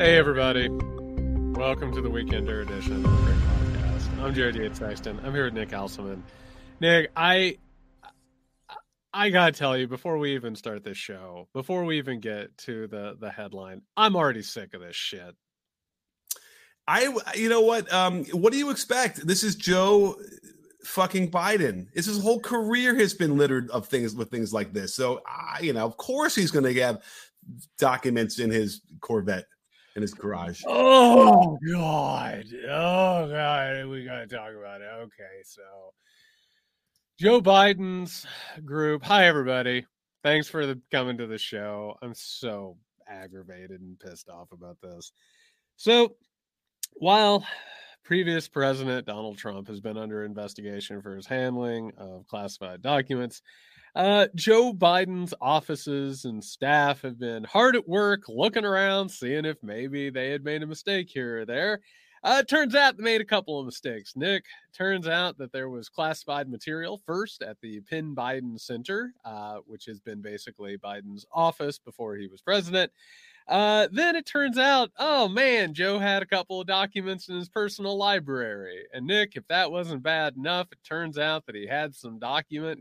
Hey everybody, welcome to the Weekender edition of the Great Podcast. I'm Jared Yates Sexton. I'm here with Nick Hauselman. Nick, I gotta tell you, before we even start this show, before we even get to the headline, I'm already sick of this shit. You know what? What do you expect? This is Joe fucking Biden. It's his whole career has been littered of things with things like this. So, you know, of course he's going to have documents in his Corvette. In his garage. Oh God. Oh God. We got to talk about it. Okay. So Joe Biden's group. Hi everybody. Thanks for coming to the show. I'm so aggravated and pissed off about this. So while previous president Donald Trump has been under investigation for his handling of classified documents, Joe Biden's offices and staff have been hard at work, looking around, seeing if maybe they had made a mistake here or there. Turns out they made a couple of mistakes, Nick. Turns out that there was classified material first at the Penn Biden Center, which has been basically Biden's office before he was president. Then it turns out, oh man, Joe had a couple of documents in his personal library. And Nick, if that wasn't bad enough, it turns out that he had some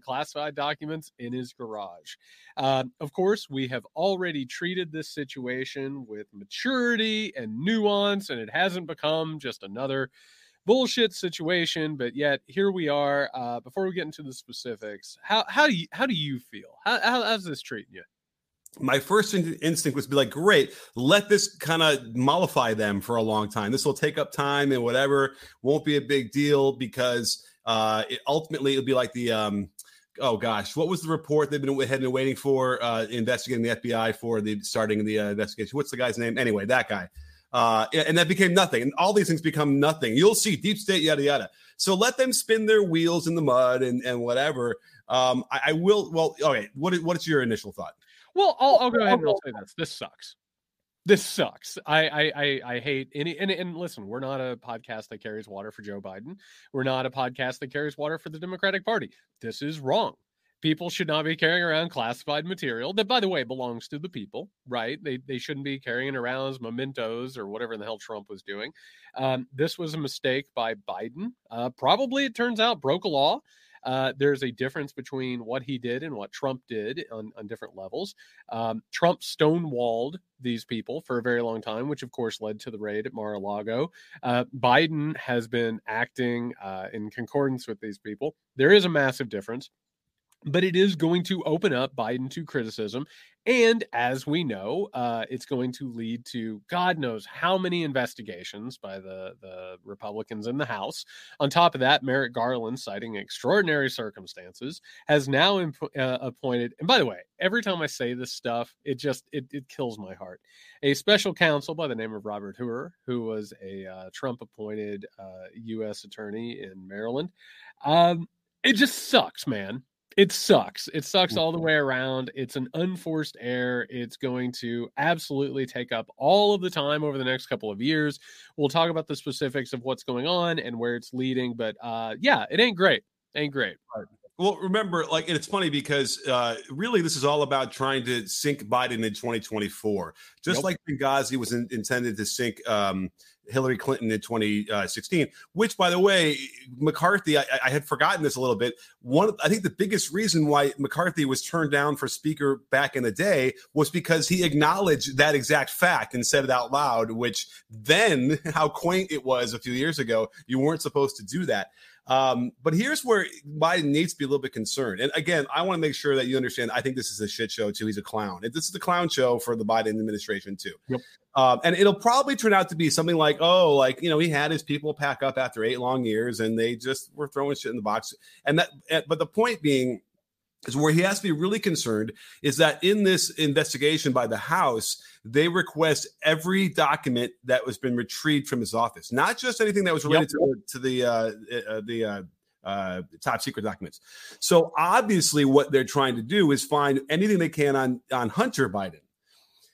classified documents in his garage. Of course, we have already treated this situation with maturity and nuance, and it hasn't become just another bullshit situation. But yet here we are. Before we get into the specifics, how do you feel? How's this treating you? My first instinct was to be like, great, let this kind of mollify them for a long time. This will take up time and whatever, won't be a big deal because it'll be like the, what was the report they've been heading and waiting for, investigating the FBI for the starting the investigation? What's the guy's name? Anyway, that guy. And that became nothing. And all these things become nothing. You'll see deep state, yada, yada. So let them spin their wheels in the mud and whatever. Okay, what's your initial thought? Well, I'll go ahead and I'll say this. This sucks. This sucks. I hate any, and listen, we're not a podcast that carries water for Joe Biden. We're not a podcast that carries water for the Democratic Party. This is wrong. People should not be carrying around classified material that, by the way, belongs to the people, right? They shouldn't be carrying around as mementos or whatever the hell Trump was doing. This was a mistake by Biden. Probably, it turns out, broke a law. There's a difference between what he did and what Trump did on different levels. Trump stonewalled these people for a very long time, which, of course, led to the raid at Mar-a-Lago. Biden has been acting in concordance with these people. There is a massive difference, but it is going to open up Biden to criticism. And as we know, it's going to lead to God knows how many investigations by the Republicans in the House. On top of that, Merrick Garland, citing extraordinary circumstances, has now appointed. And by the way, every time I say this stuff, it kills my heart. A special counsel by the name of Robert Hur, who was a Trump-appointed U.S. attorney in Maryland. It just sucks, man. It sucks. It sucks all the way around. It's an unforced error. It's going to absolutely take up all of the time over the next couple of years. We'll talk about the specifics of what's going on and where it's leading. But it ain't great. Well, remember, like, it's funny because really this is all about trying to sink Biden in 2024. Just like Benghazi was intended to sink Hillary Clinton in 2016, which, by the way, McCarthy, I had forgotten this a little bit. I think the biggest reason why McCarthy was turned down for speaker back in the day was because he acknowledged that exact fact and said it out loud, which then how quaint it was a few years ago. You weren't supposed to do that. But here's where Biden needs to be a little bit concerned. And again, I want to make sure that you understand, I think this is a shit show too. He's a clown. This is the clown show for the Biden administration too. Yep. And it'll probably turn out to be something like, he had his people pack up after 8 long years and they just were throwing shit in the box. But the point being is where he has to be really concerned is that in this investigation by the House, they request every document that was been retrieved from his office, not just anything that was related to the top secret documents. So obviously what they're trying to do is find anything they can on Hunter Biden.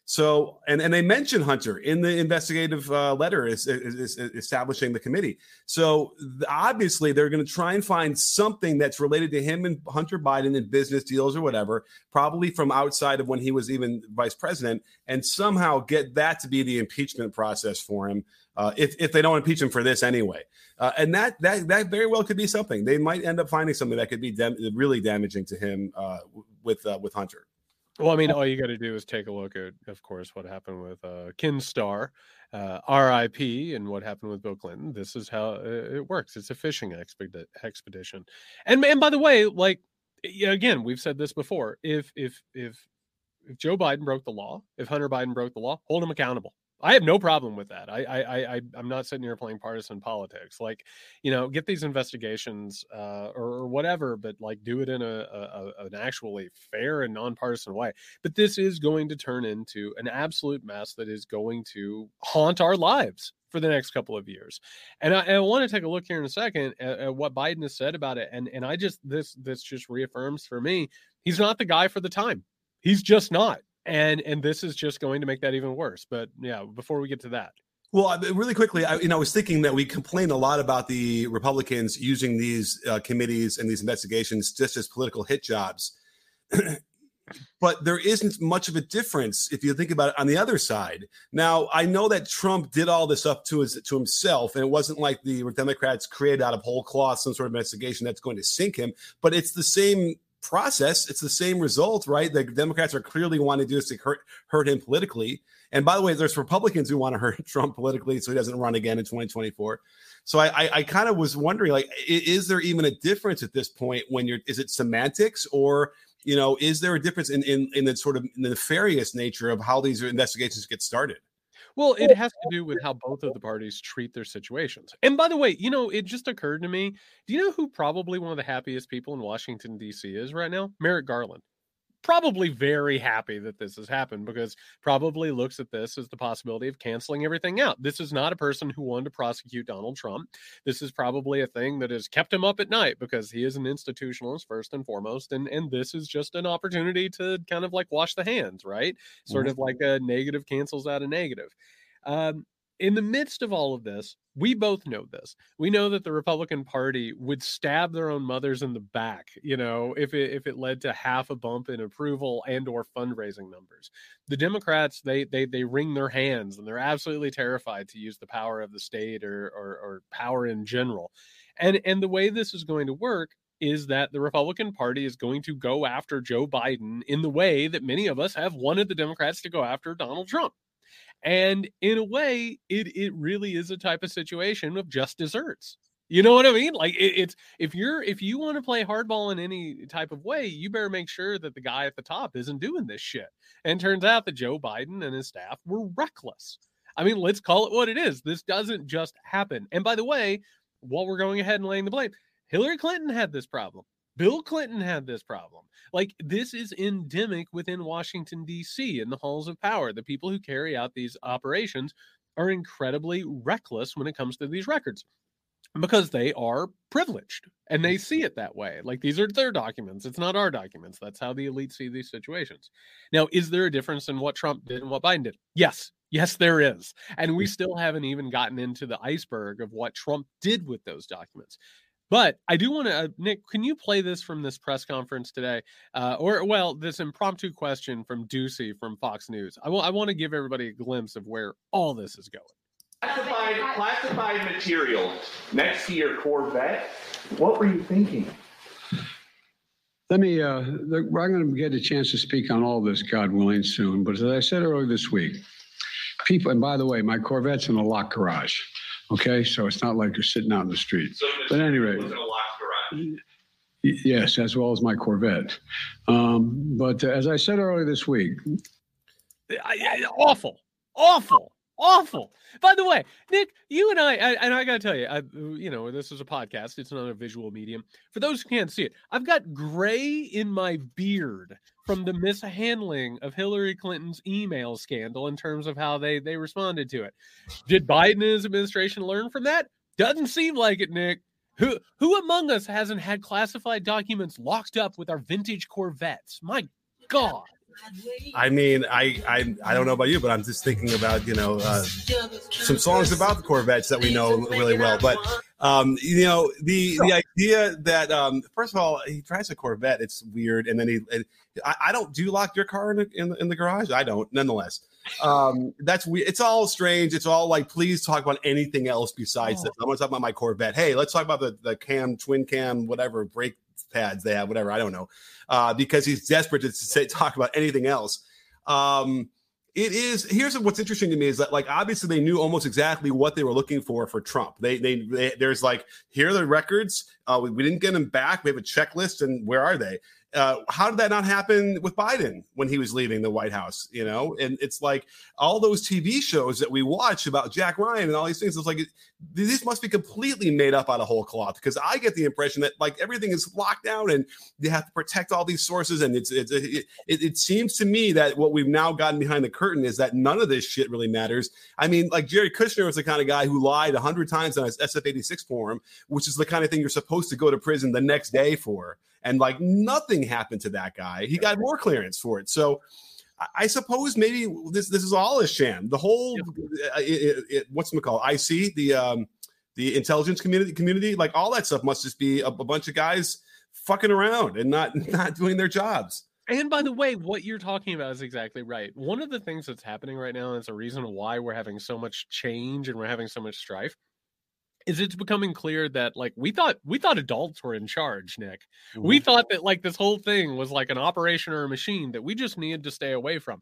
So, and they mention Hunter in the investigative letter is establishing the committee. So obviously they're going to try and find something that's related to him and Hunter Biden and business deals or whatever, probably from outside of when he was even vice president, and somehow get that to be the impeachment process for him. If they don't impeach him for this anyway. And that very well could be something. They might end up finding something that could be really damaging to him with Hunter. Well, I mean, all you got to do is take a look at, of course, what happened with Ken Starr, RIP, and what happened with Bill Clinton. This is how it works. It's a fishing expedition. And by the way, like, again, we've said this before. If Joe Biden broke the law, if Hunter Biden broke the law, hold him accountable. I have no problem with that. I'm not sitting here playing partisan politics. Like, get these investigations or whatever, but like do it in an actually fair and nonpartisan way. But this is going to turn into an absolute mess that is going to haunt our lives for the next couple of years. And I want to take a look here in a second at what Biden has said about it. And I just, this just reaffirms for me, he's not the guy for the time. He's just not. And this is just going to make that even worse. But yeah, before we get to that. Well, really quickly, I was thinking that we complain a lot about the Republicans using these committees and these investigations just as political hit jobs. But there isn't much of a difference if you think about it on the other side. Now, I know that Trump did all this up to himself, and it wasn't like the Democrats created out of whole cloth some sort of investigation that's going to sink him. But it's the same process. It's the same result, right? The Democrats are clearly wanting to do this to hurt him politically. And by the way, there's Republicans who want to hurt Trump politically so he doesn't run again in 2024. So I kind of was wondering, like, is there even a difference at this point when is it semantics, or, is there a difference in the sort of nefarious nature of how these investigations get started? Well, it has to do with how both of the parties treat their situations. And by the way, it just occurred to me, do you know who probably one of the happiest people in Washington, D.C. is right now? Merrick Garland. Probably very happy that this has happened, because probably looks at this as the possibility of canceling everything out. This is not a person who wanted to prosecute Donald Trump. This is probably a thing that has kept him up at night because he is an institutionalist first and foremost. And this is just an opportunity to kind of like wash the hands, right? Sort of like a negative cancels out a negative. In the midst of all of this, we both know this. We know that the Republican Party would stab their own mothers in the back, if it led to half a bump in approval and or fundraising numbers. The Democrats, they wring their hands, and they're absolutely terrified to use the power of the state or power in general. And the way this is going to work is that the Republican Party is going to go after Joe Biden in the way that many of us have wanted the Democrats to go after Donald Trump. And in a way, it really is a type of situation of just desserts. You know what I mean? Like it's if you want to play hardball in any type of way, you better make sure that the guy at the top isn't doing this shit. And turns out that Joe Biden and his staff were reckless. I mean, let's call it what it is. This doesn't just happen. And by the way, while we're going ahead and laying the blame, Hillary Clinton had this problem. Bill Clinton had this problem. Like, this is endemic within Washington, D.C., in the halls of power. The people who carry out these operations are incredibly reckless when it comes to these records, because they are privileged and they see it that way. Like, these are their documents. It's not our documents. That's how the elite see these situations. Now, is there a difference in what Trump did and what Biden did? Yes. Yes, there is. And we still haven't even gotten into the iceberg of what Trump did with those documents. But I do want to, Nick, can you play this from this press conference today? This impromptu question from Ducey from Fox News. I want to give everybody a glimpse of where all this is going. Classified material next to your Corvette. What were you thinking? Let me, I'm going to get a chance to speak on all this, God willing, soon. But as I said earlier this week, people, and by the way, my Corvette's in a locked garage. Okay, so it's not like you're sitting out in the street. So but at any rate, yes, as well as my Corvette. But as I said earlier this week, awful. By the way, Nick, you and I got to tell you, this is a podcast. It's not a visual medium. For those who can't see it, I've got gray in my beard from the mishandling of Hillary Clinton's email scandal in terms of how they responded to it. Did Biden and his administration learn from that? Doesn't seem like it, Nick. Who among us hasn't had classified documents locked up with our vintage Corvettes? My God. I mean, I don't know about you, but I'm just thinking about, you know, some songs about the Corvettes that we know really well. But, you know, the idea that, first of all, he drives a Corvette. It's weird. And then I don't do lock your car in the garage. I don't. Nonetheless, that's weird. It's all strange. It's all like, please talk about anything else besides this. I want to talk about my Corvette. Hey, let's talk about the twin cam, whatever, brake pads they have, whatever. I don't know. Because he's desperate to talk about anything else. Here's what's interesting to me is that, like, obviously they knew almost exactly what they were looking for Trump. They there's like, here are the records. We didn't get them back. We have a checklist, and where are they? How did that not happen with Biden when he was leaving the White House? You know, and it's like all those TV shows that we watch about Jack Ryan and all these things. It's like these must be completely made up out of whole cloth, because I get the impression that like everything is locked down and they have to protect all these sources. And it seems to me that what we've now gotten behind the curtain is that none of this shit really matters. I mean, like Jerry Kushner was the kind of guy who lied 100 times on his SF-86 form, which is the kind of thing you're supposed to go to prison the next day for. And like nothing happened to that guy. He got more clearance for it. So I suppose maybe this is all a sham. The whole IC, the intelligence community, like all that stuff must just be a bunch of guys fucking around and not doing their jobs. And by the way, what you're talking about is exactly right. One of the things that's happening right now, and it's a reason why we're having so much change and we're having so much strife, is it's becoming clear that like we thought adults were in charge, Nick. We thought that like this whole thing was like an operation or a machine that we just needed to stay away from.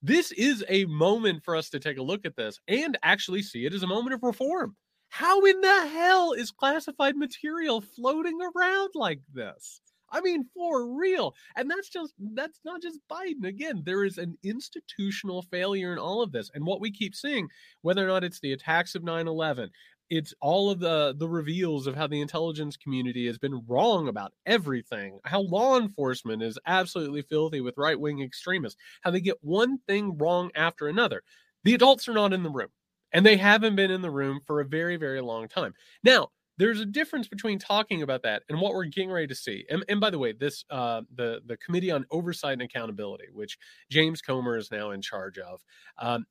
This is a moment for us to take a look at this and actually see it as a moment of reform. How in the hell is classified material floating around like this? I mean, for real. And that's not just Biden. Again, there is an institutional failure in all of this. And what we keep seeing, whether or not it's the attacks of 9/11, it's all of the reveals of how the intelligence community has been wrong about everything, how law enforcement is absolutely filthy with right-wing extremists, how they get one thing wrong after another. The adults are not in the room, and they haven't been in the room for a very, very long time. Now, there's a difference between talking about that and what we're getting ready to see. And by the way, this the Committee on Oversight and Accountability, which James Comer is now in charge of,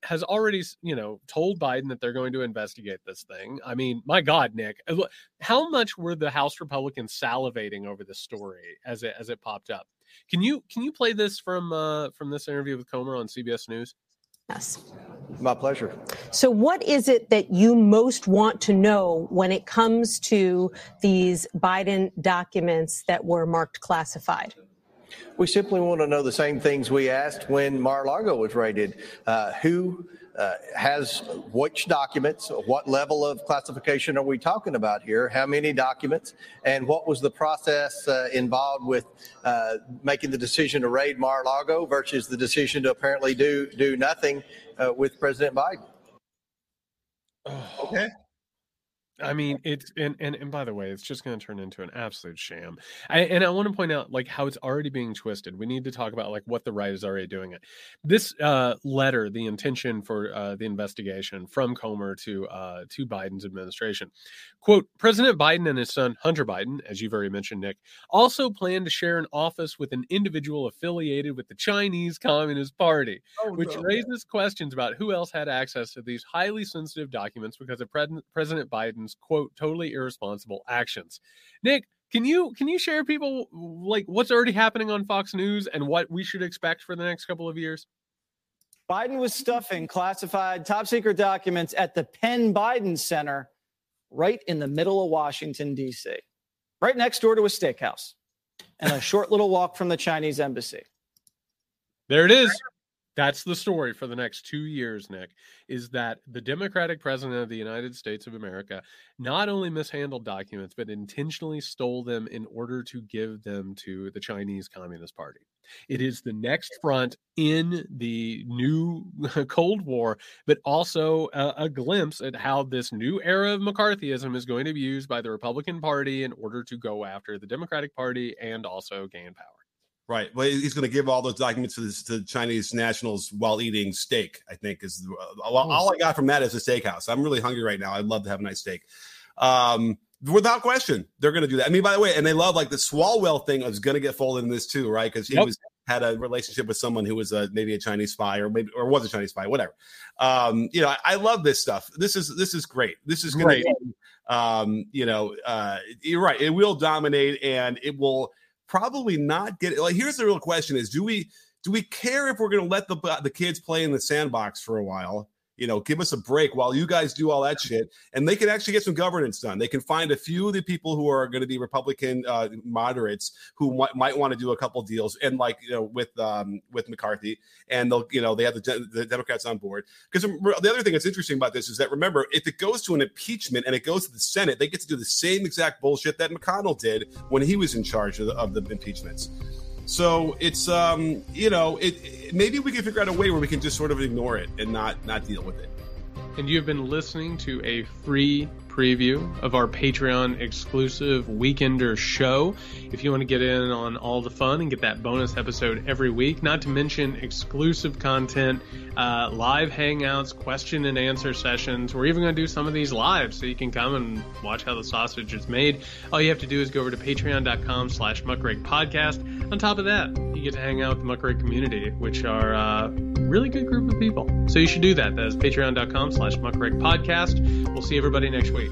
has already, you know, told Biden that they're going to investigate this thing. I mean, my God, Nick, how much were the House Republicans salivating over this story as it popped up? Can you play this from this interview with Comer on CBS News? Yes. My pleasure. So what is it that you most want to know when it comes to these Biden documents that were marked classified? We simply want to know the same things we asked when Mar-a-Lago was raided. Who has which documents? What level of classification are we talking about here? How many documents? And what was the process involved with making the decision to raid Mar-a-Lago versus the decision to apparently do nothing with President Biden? Okay. I mean, it's and by the way, it's just going to turn into an absolute sham. I want to point out like how it's already being twisted. We need to talk about like what the right is already doing. It. This letter, the intention for the investigation from Comer to Biden's administration, quote: President Biden and his son Hunter Biden, as you've already mentioned, Nick, also plan to share an office with an individual affiliated with the Chinese Communist Party, which raises questions about who else had access to these highly sensitive documents because of President Biden's, quote, totally irresponsible actions. Nick, can you share people like what's already happening on Fox News and what we should expect for the next couple of years? Biden was stuffing classified top secret documents at the Penn Biden Center right in the middle of Washington, D.C., right next door to a steakhouse and a short little walk from the Chinese embassy. There it is. That's the story for the next 2 years, Nick, is that the Democratic president of the United States of America not only mishandled documents, but intentionally stole them in order to give them to the Chinese Communist Party. It is the next front in the new Cold War, but also a glimpse at how this new era of McCarthyism is going to be used by the Republican Party in order to go after the Democratic Party and also gain power. Right. Well, he's going to give all those documents to Chinese nationals while eating steak, I think, is all I got from that is a steakhouse. I'm really hungry right now. I'd love to have a nice steak. Without question, they're going to do that. I mean, by the way, and they love like the Swalwell thing is going to get folded in this, too. Right. Because he was had a relationship with someone who was maybe a Chinese spy or was a Chinese spy, whatever. I love this stuff. This is great. This is going to, you're right. It will dominate, and it will probably not get. Like, here's the real question: is do we care if we're going to let the kids play in the sandbox for a while? You know, give us a break while you guys do all that shit, and they can actually get some governance done. They can find a few of the people who are going to be Republican moderates who might want to do a couple deals, and with McCarthy, and they have the Democrats on board. Because the other thing that's interesting about this is that, remember, if it goes to an impeachment and it goes to the Senate, they get to do the same exact bullshit that McConnell did when he was in charge of the impeachments. So it's, maybe we can figure out a way where we can just sort of ignore it and not deal with it. And you've been listening to a free preview of our Patreon exclusive Weekender show. If you want to get in on all the fun and get that bonus episode every week, not to mention exclusive content, live hangouts, question and answer sessions. We're even going to do some of these live, so you can come and watch how the sausage is made. All you have to do is go over to patreon.com/muckrake podcast. On top of that, you get to hang out with the Muckrake community, which are really good group of people. So you should do that. That's patreon.com/muckrake podcast. We'll see everybody next week.